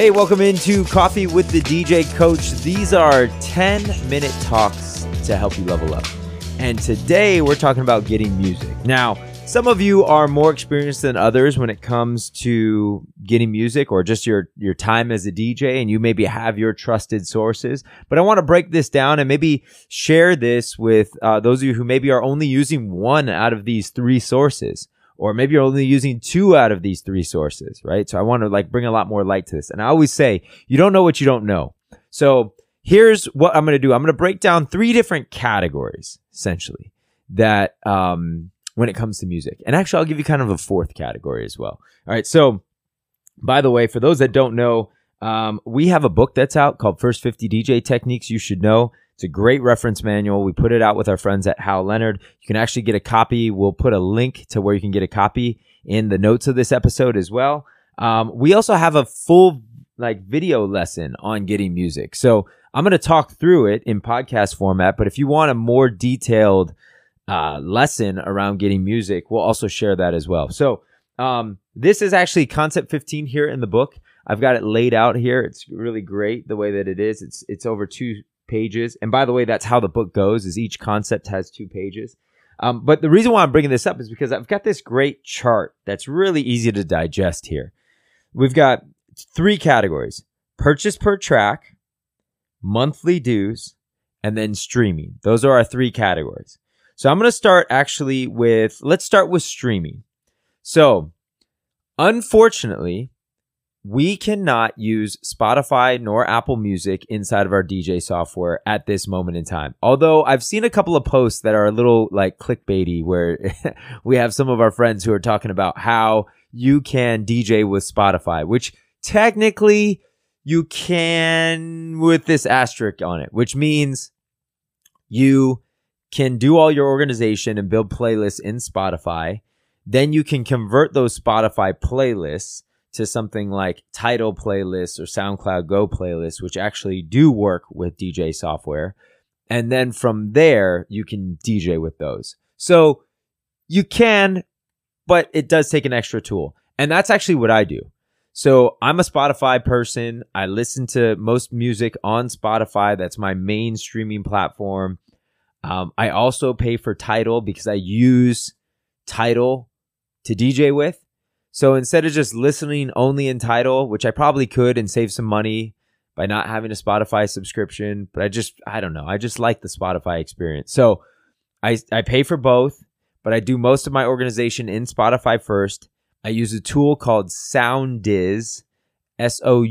Hey, welcome into Coffee with the DJ Coach. These are 10-minute talks to help you level up. And today we're talking about getting music. Now, some of you are more experienced than others when it comes to getting music or just your time as a DJ, and you maybe have your trusted sources. But I want to break this down and maybe share this with those of you who maybe are only using one out of these three sources, or maybe you're only using two out of these three sources, right? So I want to bring a lot more light to this. And I always say, you don't know what you don't know. So here's what I'm going to do. I'm going to break down three different categories, essentially, that when it comes to music. And actually, I'll give you kind of a fourth category as well. All right. So, by the way, for those that don't know, we have a book that's out called First 50 DJ Techniques You Should Know. It's a great reference manual. We put it out with our friends at Hal Leonard. You can actually get a copy. We'll put a link to where you can get a copy in the notes of this episode as well. We also have a full video lesson on getting music. So I'm going to talk through it in podcast format, but if you want a more detailed lesson around getting music, we'll also share that as well. So this is actually concept 15 here in the book. I've got it laid out here. It's really great the way that it is. It's over 2 pages. And by the way, that's how the book goes, is each concept has 2 pages. But the reason why I'm bringing this up is because I've got this great chart that's really easy to digest here. We've got 3 categories: purchase per track, monthly dues, and then streaming. Those are our 3 categories. So I'm going to start actually with, let's start with streaming. So unfortunately, we cannot use Spotify nor Apple Music inside of our DJ software at this moment in time. Although I've seen a couple of posts that are a little clickbaity, where we have some of our friends who are talking about how you can DJ with Spotify, which technically you can with this asterisk on it, which means you can do all your organization and build playlists in Spotify. Then you can convert those Spotify playlists to something like Tidal playlists or SoundCloud Go playlists, which actually do work with DJ software. And then from there, you can DJ with those. So you can, but it does take an extra tool. And that's actually what I do. So I'm a Spotify person. I listen to most music on Spotify. That's my main streaming platform. I also pay for Tidal because I use Tidal to DJ with. So instead of just listening only in Tidal, which I probably could and save some money by not having a Spotify subscription, but I don't know. I just like the Spotify experience. So I pay for both, but I do most of my organization in Spotify first. I use a tool called Soundiz, S-O-U-N-D-I-I-Z,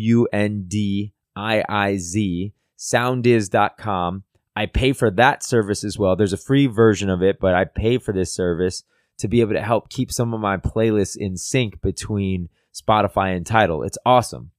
soundiz.com. I pay for that service as well. There's a free version of it, but I pay for this service to be able to help keep some of my playlists in sync between Spotify and Tidal. It's awesome.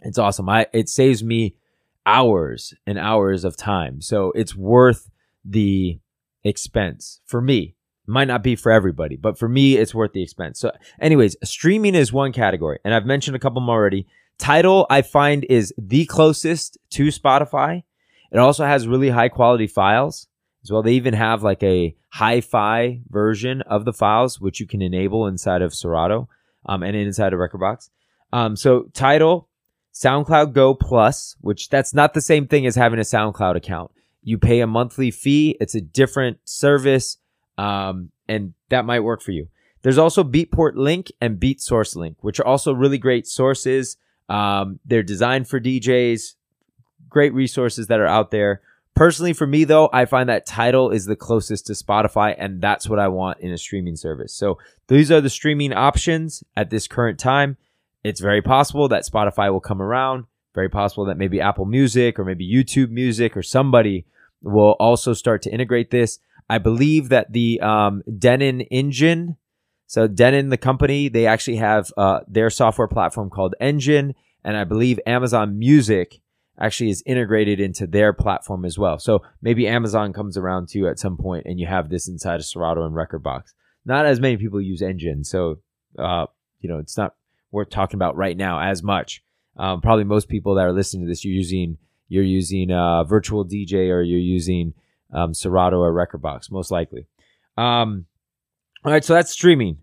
It's awesome. It saves me hours and hours of time. So it's worth the expense for me. It might not be for everybody, but for me, it's worth the expense. So anyways, streaming is one category, and I've mentioned a couple more already. Tidal, I find, is the closest to Spotify. It also has really high quality files as well. They even have a hi-fi version of the files, which you can enable inside of Serato and inside of Rekordbox. So Tidal, SoundCloud Go Plus, which that's not the same thing as having a SoundCloud account. You pay a monthly fee. It's a different service, and that might work for you. There's also Beatport Link and BeatSource Link, which are also really great sources. They're designed for DJs. Great resources that are out there. Personally, for me, though, I find that Tidal is the closest to Spotify, and that's what I want in a streaming service. So these are the streaming options at this current time. It's very possible that Spotify will come around. Very possible that maybe Apple Music or maybe YouTube Music or somebody will also start to integrate this. I believe that the Denon Engine, so Denon, the company, they actually have their software platform called Engine, and I believe Amazon Music actually is integrated into their platform as well. So maybe Amazon comes around to you at some point and you have this inside of Serato and Rekordbox. Not as many people use Engine, so it's not worth talking about right now as much. Probably most people that are listening to this, you're using Virtual DJ or you're using Serato or Rekordbox, most likely. All right, so that's streaming.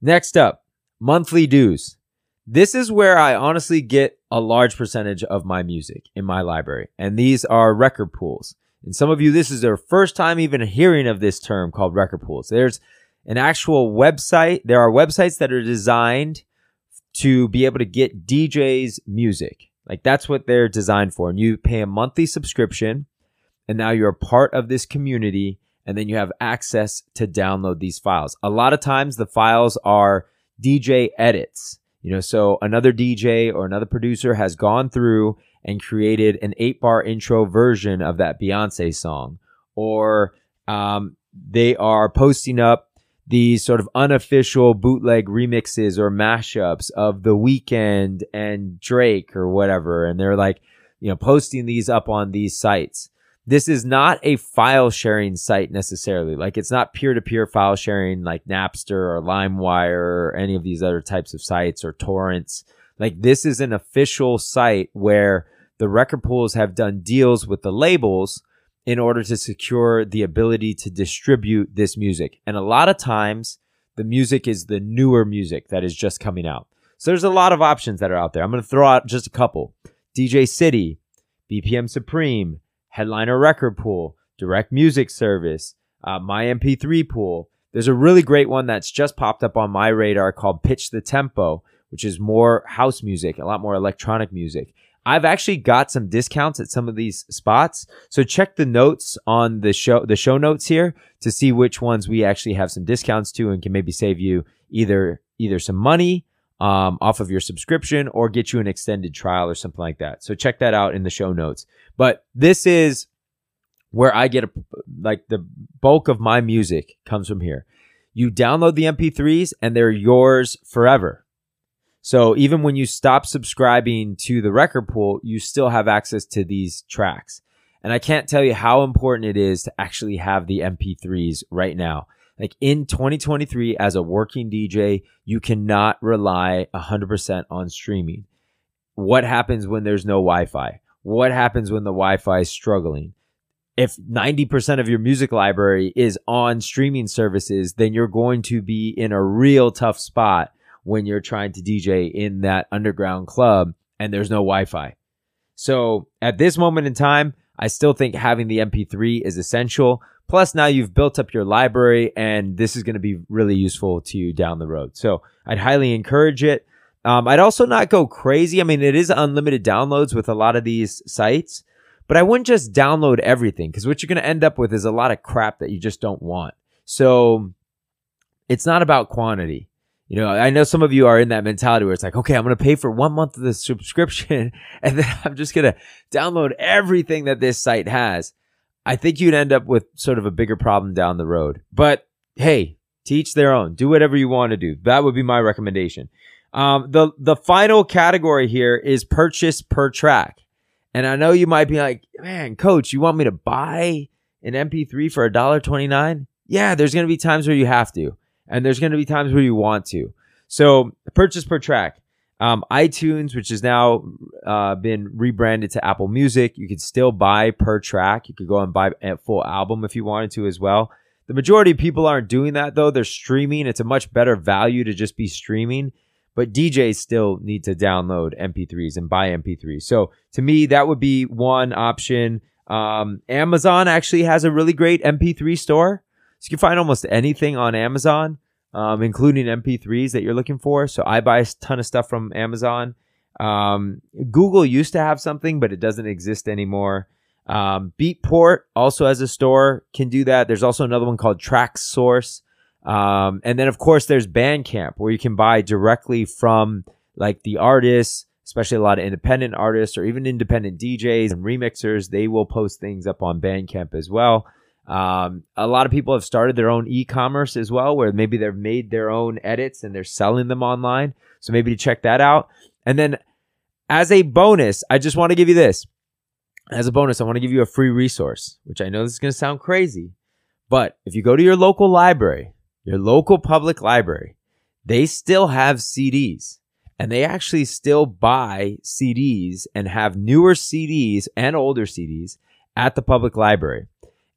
Next up, monthly dues. This is where I honestly get a large percentage of my music in my library, and these are record pools. And some of you, this is their first time even hearing of this term called record pools. There's an actual website. There are websites that are designed to be able to get DJs' music. Like, that's what they're designed for. And you pay a monthly subscription, and now you're a part of this community, and then you have access to download these files. A lot of times the files are DJ edits. You know, so another DJ or another producer has gone through and created an 8-bar intro version of that Beyonce song, or they are posting up these sort of unofficial bootleg remixes or mashups of The Weeknd and Drake or whatever, and they're like, you know, posting these up on these sites. This is not a file sharing site necessarily. Like, it's not peer-to-peer file sharing like Napster or LimeWire or any of these other types of sites or torrents. Like, this is an official site where the record pools have done deals with the labels in order to secure the ability to distribute this music. And a lot of times the music is the newer music that is just coming out. So there's a lot of options that are out there. I'm going to throw out just a couple. DJ City, BPM Supreme, Headliner Record Pool, Direct Music Service, My MP3 Pool. There's a really great one that's just popped up on my radar called Pitch the Tempo, which is more house music, a lot more electronic music. I've actually got some discounts at some of these spots. So check the notes on the show notes here to see which ones we actually have some discounts to and can maybe save you either some money off of your subscription or get you an extended trial or something like that. So check that out in the show notes. But this is where I get like the bulk of my music comes from here. You download the MP3s and they're yours forever. So even when you stop subscribing to the record pool, you still have access to these tracks. And I can't tell you how important it is to actually have the MP3s right now. Like, in 2023, as a working DJ, you cannot rely 100% on streaming. What happens when there's no Wi-Fi? What happens when the Wi-Fi is struggling? If 90% of your music library is on streaming services, then you're going to be in a real tough spot when you're trying to DJ in that underground club and there's no Wi-Fi. So at this moment in time, I still think having the MP3 is essential. Plus, now you've built up your library, and this is going to be really useful to you down the road. So I'd highly encourage it. I'd also not go crazy. I mean, it is unlimited downloads with a lot of these sites, but I wouldn't just download everything, because what you're going to end up with is a lot of crap that you just don't want. So it's not about quantity. You know, I know some of you are in that mentality where it's like, okay, I'm going to pay for 1 month of the subscription, and then I'm just going to download everything that this site has. I think you'd end up with sort of a bigger problem down the road. But hey, to each their own. Do whatever you want to do. That would be my recommendation. The final category here is purchase per track. And I know you might be like, man, coach, you want me to buy an MP3 for $1.29? Yeah, there's going to be times where you have to. And there's going to be times where you want to. So purchase per track. iTunes, which has now been rebranded to Apple Music, you could still buy per track. You could go and buy a full album if you wanted to as well. The majority of people aren't doing that, though. They're streaming. It's a much better value to just be streaming. But DJs still need to download MP3s and buy MP3s. So to me, that would be one option. Amazon actually has a really great MP3 store. So you can find almost anything on Amazon, including MP3s that you're looking for. So I buy a ton of stuff from Amazon. Google used to have something, but it doesn't exist anymore. Beatport also has a store, can do that. There's also another one called TrackSource. And then, of course, there's Bandcamp, where you can buy directly from like the artists, especially a lot of independent artists or even independent DJs and remixers. They will post things up on Bandcamp as well. A lot of people have started their own e-commerce as well, where maybe they've made their own edits and they're selling them online. So maybe to check that out. And then as a bonus, I just want to give you this. As a bonus, I want to give you a free resource, which I know this is going to sound crazy, but if you go to your local library, your local public library, they still have CDs, and they actually still buy CDs and have newer CDs and older CDs at the public library.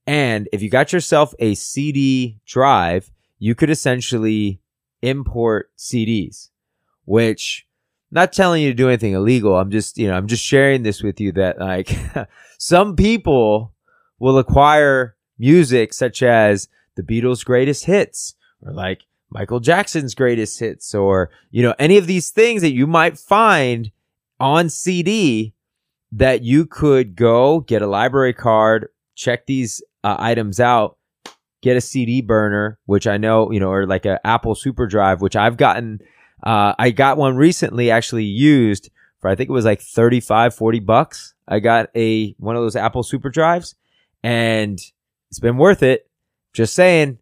And if you got yourself a CD drive, you could essentially import CDs, which not telling you to do anything illegal. I'm just, you know, I'm just sharing this with you that like some people will acquire music such as the Beatles' greatest hits or like Michael Jackson's greatest hits or, you know, any of these things that you might find on CD that you could go get a library card, check these items out, get a CD burner, which I know, you know, or like an Apple SuperDrive, which I've gotten. I got one recently actually used for, I think it was like $35, $40. I got one of those Apple SuperDrives and it's been worth it. Just saying.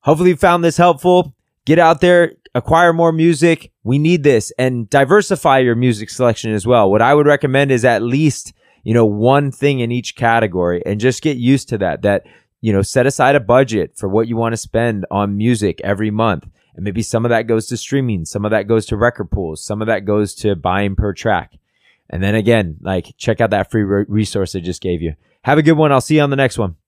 Hopefully you found this helpful. Get out there, acquire more music. We need this, and diversify your music selection as well. What I would recommend is at least, you know, one thing in each category, and just get used to that, you know, set aside a budget for what you want to spend on music every month. And maybe some of that goes to streaming, some of that goes to record pools, some of that goes to buying per track. And then again, like, check out that free resource I just gave you. Have a good one. I'll see you on the next one.